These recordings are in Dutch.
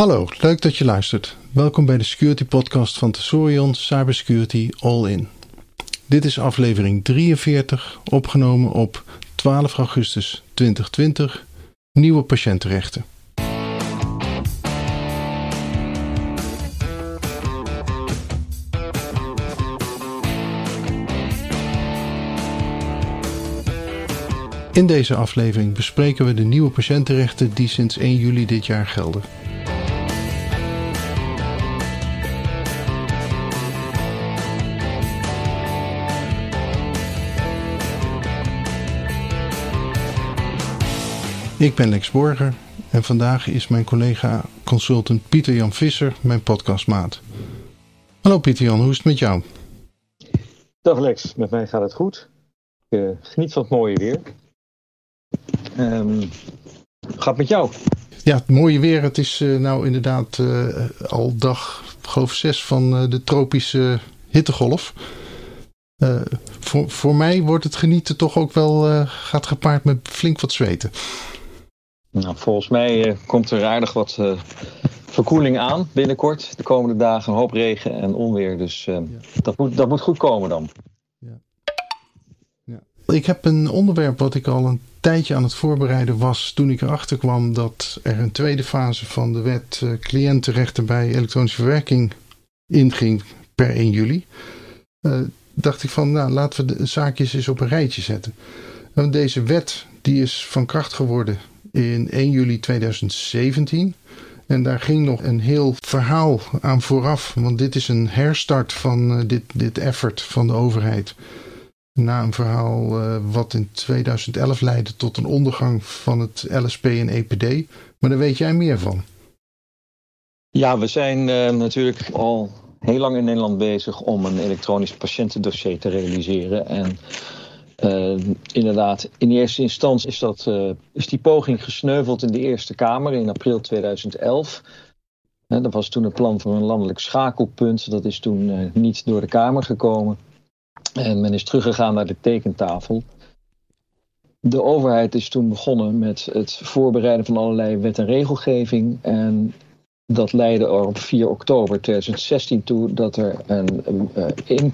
Hallo, leuk dat je luistert. Welkom bij de Security Podcast van Tesorion Cybersecurity All In. Dit is aflevering 43, opgenomen op 12 augustus 2020, nieuwe patiëntenrechten. In deze aflevering bespreken we de nieuwe patiëntenrechten die sinds 1 juli dit jaar gelden. Ik ben Lex Borger en vandaag is mijn collega consultant Pieter-Jan Visser mijn podcastmaat. Hallo Pieter-Jan, hoe is het met jou? Dag Lex, met mij gaat het goed. Ik geniet van het mooie weer. Gaat met jou? Ja, het mooie weer. Het is nou inderdaad al dag, geloof 6 van de tropische hittegolf. Voor mij wordt het genieten toch ook wel, gaat gepaard met flink wat zweten. Nou, volgens mij komt er aardig wat verkoeling aan binnenkort. De komende dagen een hoop regen en onweer. Dus dat moet goed komen dan. Ja. Ja. Ik heb een onderwerp wat ik al een tijdje aan het voorbereiden was toen ik erachter kwam dat er een tweede fase van de wet cliëntenrechten bij elektronische verwerking inging per 1 juli. Dacht ik van, nou laten we de zaakjes eens op een rijtje zetten. En deze wet die is van kracht geworden in 1 juli 2017. En daar ging nog een heel verhaal aan vooraf. Want dit is een herstart van dit effort van de overheid. Na een verhaal wat in 2011 leidde tot een ondergang van het LSP en EPD. Maar daar weet jij meer van. Ja, we zijn natuurlijk al heel lang in Nederland bezig om een elektronisch patiëntendossier te realiseren. En inderdaad, in eerste instantie is die poging gesneuveld in de Eerste Kamer in april 2011. Dat was toen een plan voor een landelijk schakelpunt. Dat is toen niet door de Kamer gekomen. En men is teruggegaan naar de tekentafel. De overheid is toen begonnen met het voorbereiden van allerlei wet- en regelgeving. En dat leidde er op 4 oktober 2016 toe dat er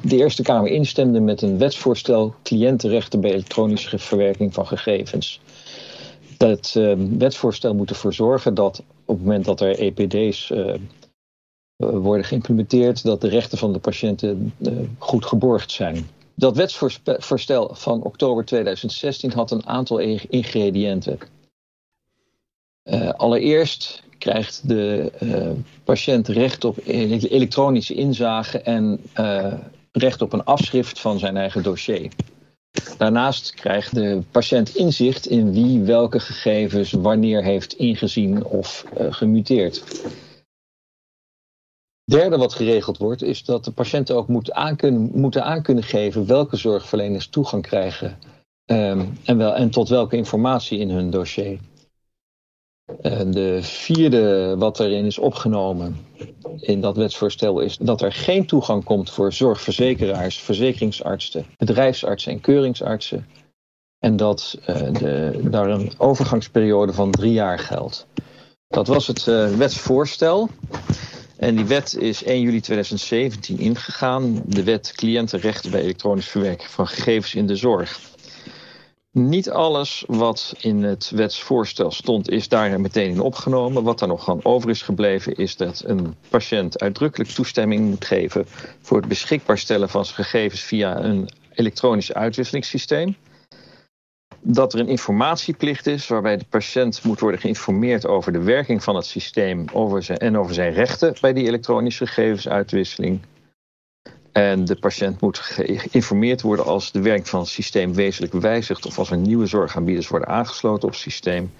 de Eerste Kamer instemde met een wetsvoorstel cliëntenrechten bij elektronische verwerking van gegevens. Dat wetsvoorstel moet ervoor zorgen dat op het moment dat er EPD's worden geïmplementeerd, dat de rechten van de patiënten goed geborgd zijn. Dat wetsvoorstel van oktober 2016 had een aantal ingrediënten. Allereerst krijgt de patiënt recht op elektronische inzage en recht op een afschrift van zijn eigen dossier. Daarnaast krijgt de patiënt inzicht in wie welke gegevens wanneer heeft ingezien of gemuteerd. Derde wat geregeld wordt is dat de patiënten ook moeten aankunnen geven welke zorgverleners toegang krijgen en tot welke informatie in hun dossier. De vierde wat erin is opgenomen in dat wetsvoorstel is dat er geen toegang komt voor zorgverzekeraars, verzekeringsartsen, bedrijfsartsen en keuringsartsen. En dat daar een overgangsperiode van 3 jaar geldt. Dat was het wetsvoorstel. En die wet is 1 juli 2017 ingegaan. De wet cliëntenrechten bij elektronisch verwerken van gegevens in de zorg. Niet alles wat in het wetsvoorstel stond is daar meteen in opgenomen. Wat er nog aan over is gebleven is dat een patiënt uitdrukkelijk toestemming moet geven voor het beschikbaar stellen van zijn gegevens via een elektronisch uitwisselingssysteem. Dat er een informatieplicht is waarbij de patiënt moet worden geïnformeerd over de werking van het systeem en over zijn rechten bij die elektronische gegevensuitwisseling. En de patiënt moet geïnformeerd worden als de werking van het systeem wezenlijk wijzigt of als er nieuwe zorgaanbieders worden aangesloten op het systeem.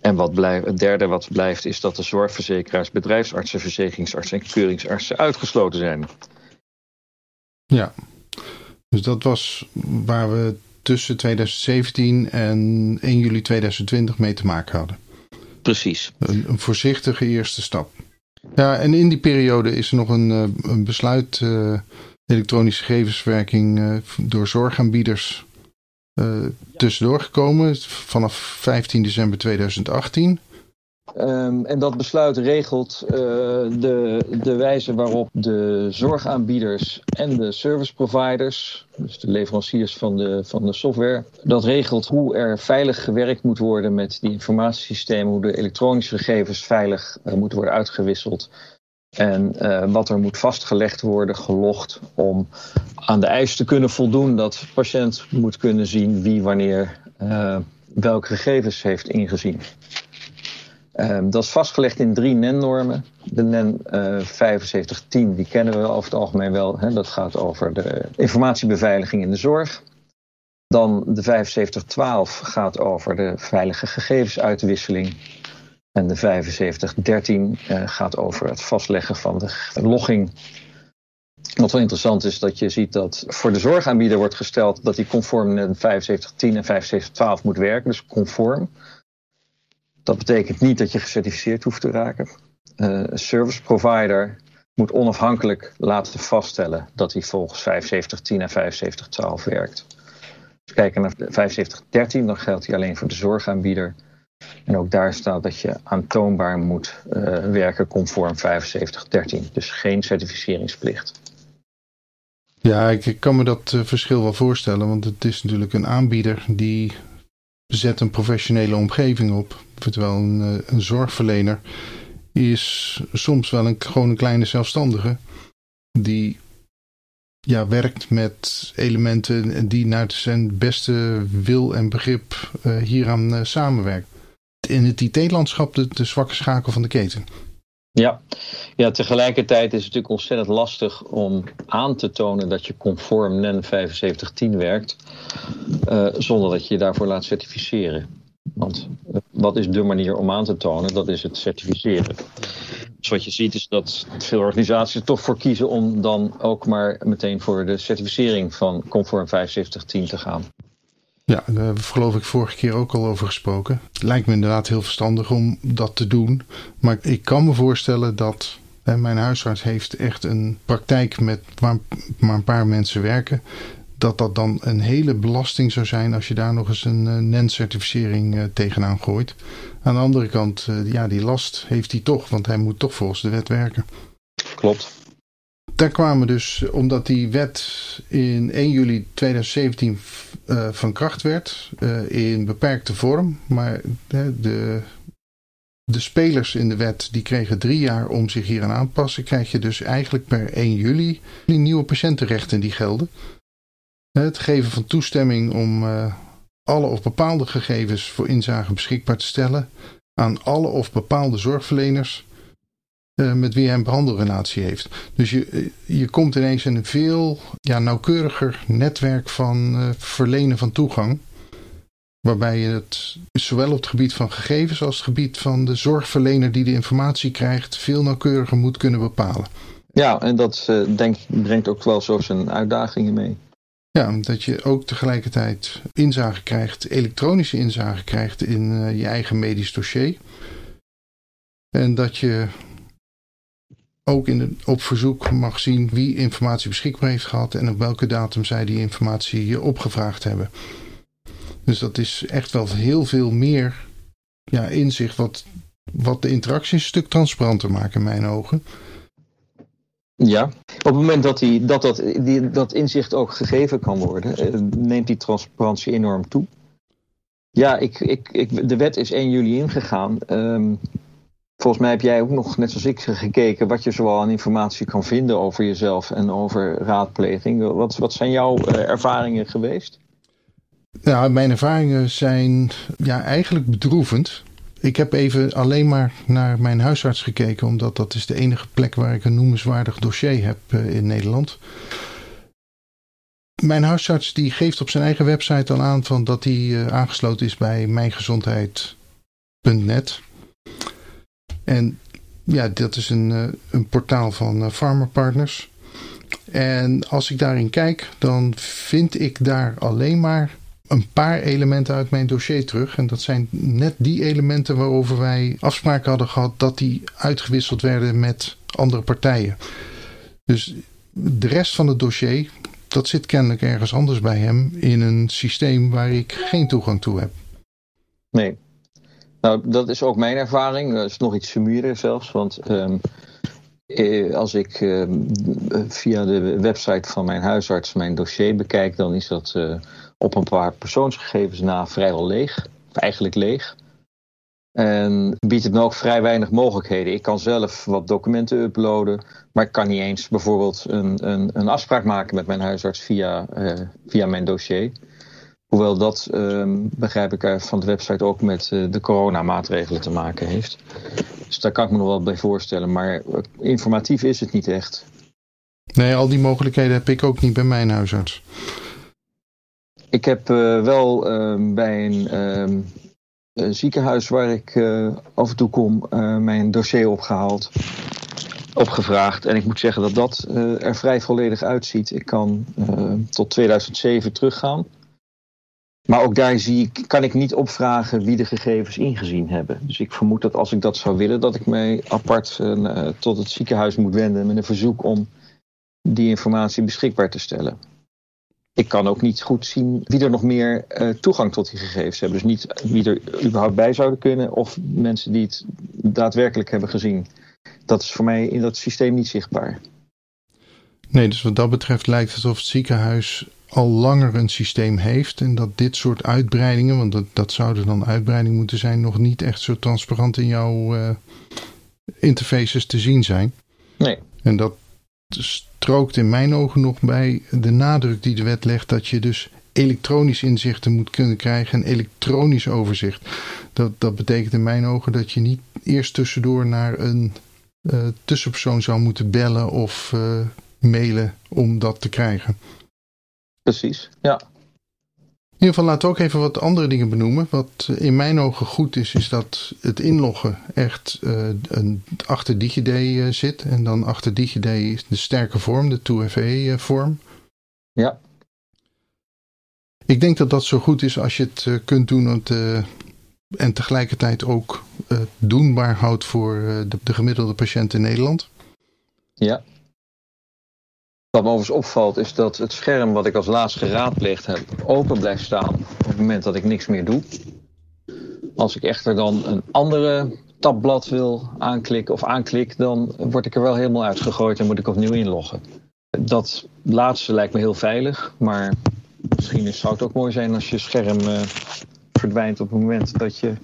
En het derde wat blijft is dat de zorgverzekeraars, bedrijfsartsen, verzekeringsartsen en keuringsartsen uitgesloten zijn. Ja, dus dat was waar we tussen 2017 en 1 juli 2020 mee te maken hadden. Precies. Een voorzichtige eerste stap. Ja, en in die periode is er nog een besluit elektronische gegevensverwerking door zorgaanbieders tussendoor gekomen. Vanaf 15 december 2018. En dat besluit regelt de wijze waarop de zorgaanbieders en de service providers, dus de leveranciers van de software, dat regelt hoe er veilig gewerkt moet worden met die informatiesystemen, hoe de elektronische gegevens veilig moeten worden uitgewisseld. En wat er moet vastgelegd worden, gelogd, om aan de eis te kunnen voldoen dat de patiënt moet kunnen zien wie wanneer welke gegevens heeft ingezien. Dat is vastgelegd in 3 NEN-normen. De NEN 7510, die kennen we over het algemeen wel. Hè? Dat gaat over de informatiebeveiliging in de zorg. Dan de 7512 gaat over de veilige gegevensuitwisseling. En de 7513 gaat over het vastleggen van de logging. Wat wel interessant is dat je ziet dat voor de zorgaanbieder wordt gesteld dat die conform NEN 7510 en 7512 moet werken. Dus conform. Dat betekent niet dat je gecertificeerd hoeft te raken. Een service provider moet onafhankelijk laten vaststellen dat hij volgens 7510 en 7512 werkt. Als we kijken naar 7513, dan geldt die alleen voor de zorgaanbieder. En ook daar staat dat je aantoonbaar moet werken conform 7513. Dus geen certificeringsplicht. Ja, ik kan me dat verschil wel voorstellen. Want het is natuurlijk een aanbieder die zet een professionele omgeving op. Terwijl een zorgverlener is soms wel gewoon een kleine zelfstandige. Die werkt met elementen die naar zijn beste wil en begrip hieraan samenwerkt. In het IT-landschap de zwakke schakel van de keten. Ja, tegelijkertijd is het natuurlijk ontzettend lastig om aan te tonen dat je conform NEN 7510 werkt, zonder dat je je daarvoor laat certificeren. Want wat is de manier om aan te tonen? Dat is het certificeren. Dus wat je ziet is dat veel organisaties er toch voor kiezen om dan ook maar meteen voor de certificering van conform 7510 te gaan. Ja, daar hebben we geloof ik vorige keer ook al over gesproken. Lijkt me inderdaad heel verstandig om dat te doen. Maar ik kan me voorstellen dat mijn huisarts heeft echt een praktijk met maar een paar mensen werken. Dat dan een hele belasting zou zijn als je daar nog eens een NEN-certificering tegenaan gooit. Aan de andere kant, die last heeft hij toch, want hij moet toch volgens de wet werken. Klopt. Daar kwamen dus, omdat die wet in 1 juli 2017 van kracht werd, in beperkte vorm. Maar de spelers in de wet die kregen 3 jaar om zich hier aan te passen. Krijg je dus eigenlijk per 1 juli die nieuwe patiëntenrechten die gelden. Het geven van toestemming om alle of bepaalde gegevens voor inzage beschikbaar te stellen aan alle of bepaalde zorgverleners met wie hij een behandelrelatie heeft. Dus je komt ineens in een veel nauwkeuriger netwerk van verlenen van toegang. Waarbij je het zowel op het gebied van gegevens als het gebied van de zorgverlener die de informatie krijgt veel nauwkeuriger moet kunnen bepalen. Ja, en dat brengt ook wel zo zijn uitdagingen mee. Ja, dat je ook tegelijkertijd elektronische inzage krijgt in je eigen medisch dossier. En dat je ook op verzoek mag zien wie informatie beschikbaar heeft gehad en op welke datum zij die informatie opgevraagd hebben. Dus dat is echt wel heel veel meer inzicht wat de interactie een stuk transparanter maakt in mijn ogen. Ja, op het moment dat dat inzicht ook gegeven kan worden, neemt die transparantie enorm toe. Ja, de wet is 1 juli ingegaan. Volgens mij heb jij ook nog, net zoals ik, gekeken wat je zoal aan informatie kan vinden over jezelf en over raadpleging. Wat zijn jouw ervaringen geweest? Nou, mijn ervaringen zijn eigenlijk bedroevend. Ik heb even alleen maar naar mijn huisarts gekeken, omdat dat is de enige plek waar ik een noemenswaardig dossier heb in Nederland. Mijn huisarts die geeft op zijn eigen website al aan van dat hij aangesloten is bij MijnGezondheid.net. En dat is een portaal van PharmaPartners. En als ik daarin kijk, dan vind ik daar alleen maar een paar elementen uit mijn dossier terug. En dat zijn net die elementen waarover wij afspraken hadden gehad dat die uitgewisseld werden met andere partijen. Dus de rest van het dossier, dat zit kennelijk ergens anders bij hem in een systeem waar ik geen toegang toe heb. Nee. Nou, dat is ook mijn ervaring. Dat is nog iets summier zelfs, want als ik via de website van mijn huisarts mijn dossier bekijk, dan is dat op een paar persoonsgegevens na vrijwel leeg. Of eigenlijk leeg. En biedt het me ook vrij weinig mogelijkheden. Ik kan zelf wat documenten uploaden, maar ik kan niet eens bijvoorbeeld een afspraak maken met mijn huisarts via mijn dossier. Hoewel dat, begrijp ik van de website, ook met de coronamaatregelen te maken heeft. Dus daar kan ik me nog wel bij voorstellen. Maar informatief is het niet echt. Nee, al die mogelijkheden heb ik ook niet bij mijn huisarts. Ik heb wel bij een ziekenhuis waar ik af en toe kom mijn dossier opgevraagd. En ik moet zeggen dat dat er vrij volledig uitziet. Ik kan tot 2007 teruggaan. Maar ook daar kan ik niet opvragen wie de gegevens ingezien hebben. Dus ik vermoed dat als ik dat zou willen, dat ik mij apart tot het ziekenhuis moet wenden met een verzoek om die informatie beschikbaar te stellen. Ik kan ook niet goed zien wie er nog meer toegang tot die gegevens hebben. Dus niet wie er überhaupt bij zouden kunnen of mensen die het daadwerkelijk hebben gezien. Dat is voor mij in dat systeem niet zichtbaar. Nee, dus wat dat betreft lijkt het alsof het ziekenhuis al langer een systeem heeft en dat dit soort uitbreidingen, want dat zouden dan uitbreidingen moeten zijn, nog niet echt zo transparant in jouw interfaces te zien zijn. Nee. En dat strookt in mijn ogen nog bij de nadruk die de wet legt dat je dus elektronisch inzichten moet kunnen krijgen en elektronisch overzicht. Dat betekent in mijn ogen dat je niet eerst tussendoor naar een tussenpersoon zou moeten bellen of mailen om dat te krijgen. Precies, ja. In ieder geval laten we ook even wat andere dingen benoemen. Wat in mijn ogen goed is, is dat het inloggen echt achter DigiD zit. En dan achter DigiD is de sterke vorm, de 2FA vorm. Ja. Ik denk dat dat zo goed is als je het kunt doen en tegelijkertijd ook doenbaar houdt voor de gemiddelde patiënt in Nederland. Ja. Wat me overigens opvalt is dat het scherm wat ik als laatst geraadpleegd heb open blijft staan op het moment dat ik niks meer doe. Als ik echter dan een andere tabblad wil aanklik, dan word ik er wel helemaal uitgegooid en moet ik opnieuw inloggen. Dat laatste lijkt me heel veilig, maar misschien zou het ook mooi zijn als je scherm verdwijnt op het moment dat je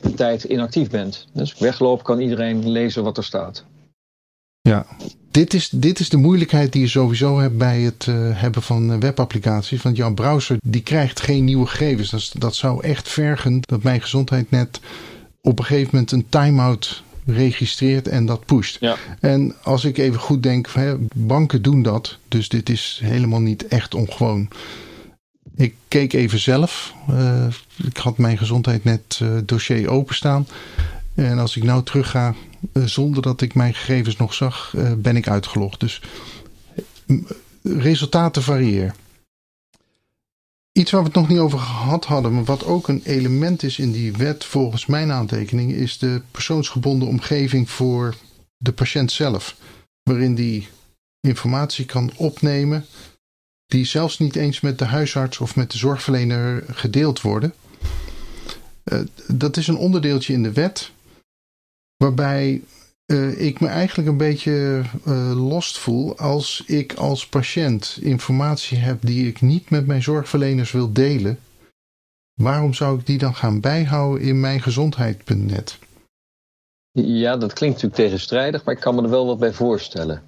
een tijd inactief bent. Dus als ik wegloop kan iedereen lezen wat er staat. Ja, dit is de moeilijkheid die je sowieso hebt bij het hebben van webapplicaties. Want jouw browser die krijgt geen nieuwe gegevens. Dat zou echt vergen dat MijnGezondheid.net op een gegeven moment een time-out registreert en dat pusht. Ja. En als ik even goed denk, banken doen dat. Dus dit is helemaal niet echt ongewoon. Ik keek even zelf. Ik had MijnGezondheid.net dossier openstaan. En als ik nou terug ga, zonder dat ik mijn gegevens nog zag, ben ik uitgelogd. Dus resultaten variëren. Iets waar we het nog niet over gehad hadden, maar wat ook een element is in die wet volgens mijn aantekeningen, is de persoonsgebonden omgeving voor de patiënt zelf. Waarin die informatie kan opnemen die zelfs niet eens met de huisarts of met de zorgverlener gedeeld worden. Dat is een onderdeeltje in de wet waarbij ik me eigenlijk een beetje lost voel als ik als patiënt informatie heb die ik niet met mijn zorgverleners wil delen. Waarom zou ik die dan gaan bijhouden in MijnGezondheid.net? Ja, dat klinkt natuurlijk tegenstrijdig, maar ik kan me er wel wat bij voorstellen.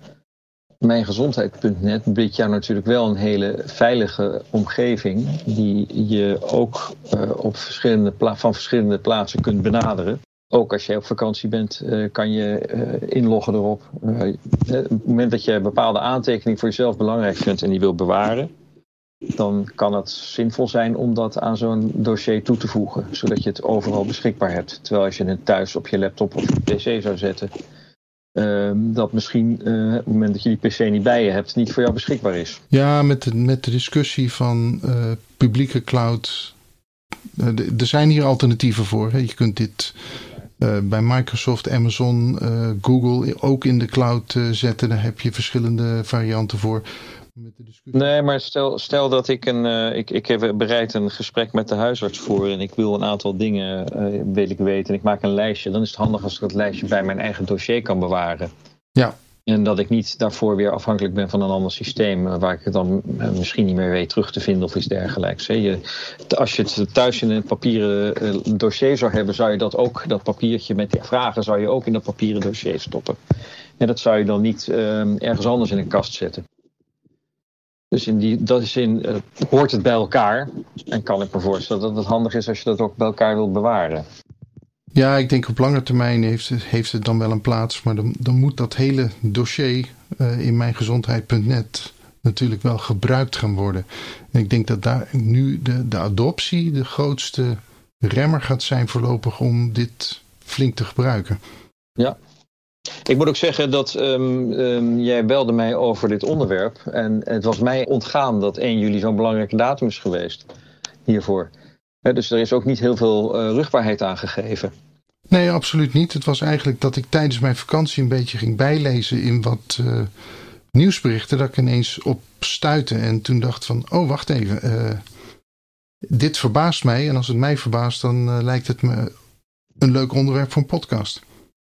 MijnGezondheid.net biedt jou natuurlijk wel een hele veilige omgeving die je ook op verschillende plaatsen kunt benaderen. Ook als jij op vakantie bent, kan je inloggen erop. Op het moment dat je een bepaalde aantekening voor jezelf belangrijk vindt en die wil bewaren, dan kan het zinvol zijn om dat aan zo'n dossier toe te voegen, zodat je het overal beschikbaar hebt. Terwijl als je het thuis op je laptop of je pc zou zetten, dat misschien op het moment dat je die pc niet bij je hebt, niet voor jou beschikbaar is. Ja, met de discussie van publieke cloud. Er zijn hier alternatieven voor. Hè. Je kunt dit bij Microsoft, Amazon, Google ook in de cloud zetten. Daar heb je verschillende varianten voor. met de discussie. Nee, maar stel dat ik ik heb bereid een gesprek met de huisarts voor en ik wil een aantal dingen weten en ik maak een lijstje. Dan is het handig als ik dat lijstje bij mijn eigen dossier kan bewaren. Ja. En dat ik niet daarvoor weer afhankelijk ben van een ander systeem waar ik het dan misschien niet meer weet terug te vinden of iets dergelijks. Als je het thuis in een papieren dossier zou hebben, zou je dat papiertje met die vragen zou je ook in dat papieren dossier stoppen. En dat zou je dan niet ergens anders in een kast zetten. Dus in die zin hoort het bij elkaar en kan ik me voorstellen dat het handig is als je dat ook bij elkaar wilt bewaren. Ja, ik denk op lange termijn heeft het dan wel een plaats. Maar dan moet dat hele dossier in MijnGezondheid.net natuurlijk wel gebruikt gaan worden. En ik denk dat daar nu de adoptie de grootste remmer gaat zijn voorlopig om dit flink te gebruiken. Ja. Ik moet ook zeggen dat jij belde mij over dit onderwerp. En het was mij ontgaan dat 1 juli zo'n belangrijke datum is geweest hiervoor. Dus er is ook niet heel veel ruchtbaarheid aan gegeven. Nee, absoluut niet. Het was eigenlijk dat ik tijdens mijn vakantie een beetje ging bijlezen in wat nieuwsberichten. Dat ik ineens op stuitte en toen dacht van, oh wacht even. Dit verbaast mij en als het mij verbaast dan lijkt het me een leuk onderwerp voor een podcast.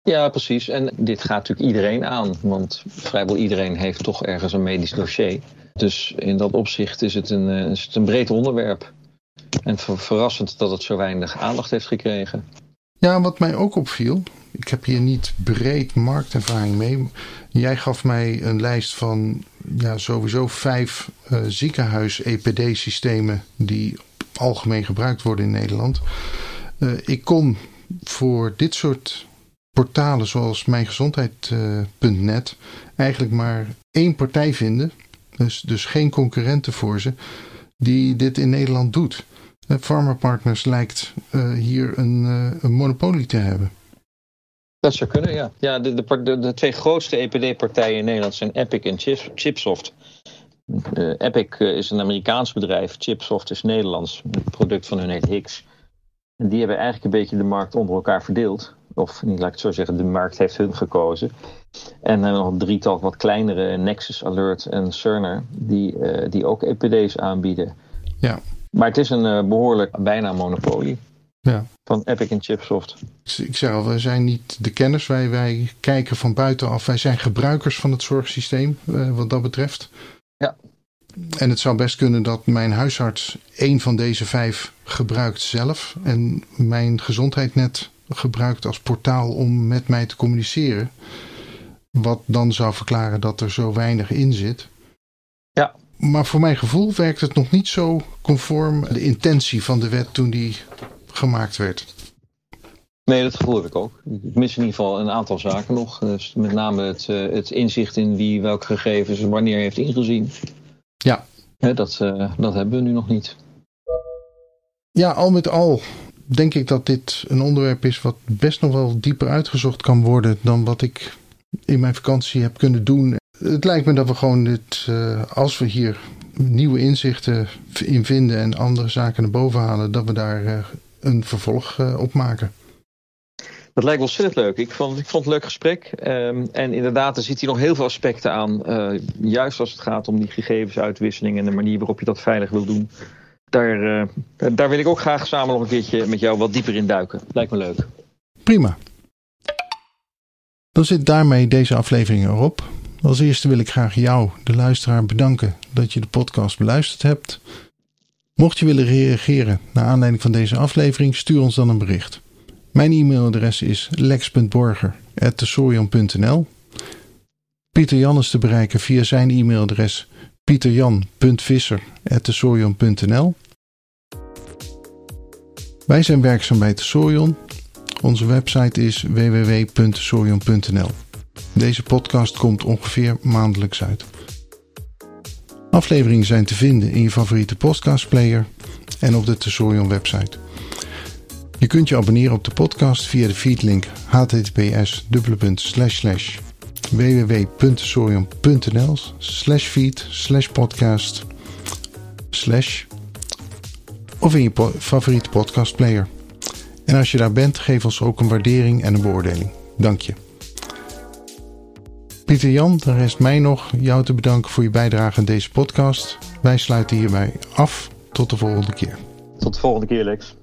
Ja, precies. En dit gaat natuurlijk iedereen aan. Want vrijwel iedereen heeft toch ergens een medisch dossier. Dus in dat opzicht is het een breed onderwerp. En verrassend dat het zo weinig aandacht heeft gekregen. Ja, wat mij ook opviel. Ik heb hier niet breed marktervaring mee. Jij gaf mij een lijst van sowieso 5 ziekenhuis-EPD-systemen die algemeen gebruikt worden in Nederland. Ik kon voor dit soort portalen zoals MijnGezondheid.net eigenlijk maar 1 partij vinden. Dus geen concurrenten voor ze. Die dit in Nederland doet. PharmaPartners lijkt hier een monopolie te hebben. Dat zou kunnen, ja. Ja, de 2 grootste EPD-partijen in Nederland zijn Epic en Chipsoft. Epic is een Amerikaans bedrijf. Chipsoft is Nederlands. Het product van hun heet HiX. En die hebben eigenlijk een beetje de markt onder elkaar verdeeld. Of niet, laat ik het zo zeggen, de markt heeft hun gekozen. En dan hebben we nog 3-tal wat kleinere, Nexus, Alert en Cerner, die ook EPD's aanbieden. Ja. Maar het is een behoorlijk bijna monopolie van Epic en Chipsoft. Ik zeg al, wij zijn niet de kenners. Wij kijken van buitenaf. Wij zijn gebruikers van het zorgsysteem wat dat betreft. Ja. En het zou best kunnen dat mijn huisarts 1 van deze 5 gebruikt zelf. En mijn gezondheidsnet gebruikt als portaal om met mij te communiceren. Wat dan zou verklaren dat er zo weinig in zit. Ja. Maar voor mijn gevoel werkt het nog niet zo conform de intentie van de wet toen die gemaakt werd. Nee, dat gevoel heb ik ook. Ik mis in ieder geval een aantal zaken nog. Dus met name het inzicht in wie welke gegevens wanneer heeft ingezien. Ja. Dat hebben we nu nog niet. Ja, al met al denk ik dat dit een onderwerp is wat best nog wel dieper uitgezocht kan worden dan wat ik in mijn vakantie heb kunnen doen. Het lijkt me dat we gewoon dit, als we hier nieuwe inzichten in vinden en andere zaken naar boven halen, dat we daar een vervolg op maken. Dat lijkt me ontzettend leuk. Ik vond het een leuk gesprek. En inderdaad, er zit hier nog heel veel aspecten aan. Juist als het gaat om die gegevensuitwisseling en de manier waarop je dat veilig wil doen. Daar wil ik ook graag samen nog een keertje met jou wat dieper in duiken. Lijkt me leuk. Prima. Dan zit daarmee deze aflevering erop. Als eerste wil ik graag jou, de luisteraar, bedanken dat je de podcast beluisterd hebt. Mocht je willen reageren naar aanleiding van deze aflevering, stuur ons dan een bericht. Mijn e-mailadres is lex.borger@tesorion.nl. Pieter-Jan is te bereiken via zijn e-mailadres pieterjan.visser@tesorion.nl. Wij zijn werkzaam bij Tesorion. Onze website is www.tesorion.nl. Deze podcast komt ongeveer maandelijks uit. Afleveringen zijn te vinden in je favoriete podcastplayer en op de Tesorion website. Je kunt je abonneren op de podcast via de feedlink https://www.tesorion.nl/feed/podcast/ of in je favoriete podcastplayer. En als je daar bent, geef ons ook een waardering en een beoordeling. Dank je. Pieter-Jan, dan rest mij nog jou te bedanken voor je bijdrage aan deze podcast. Wij sluiten hierbij af. Tot de volgende keer. Tot de volgende keer, Lex.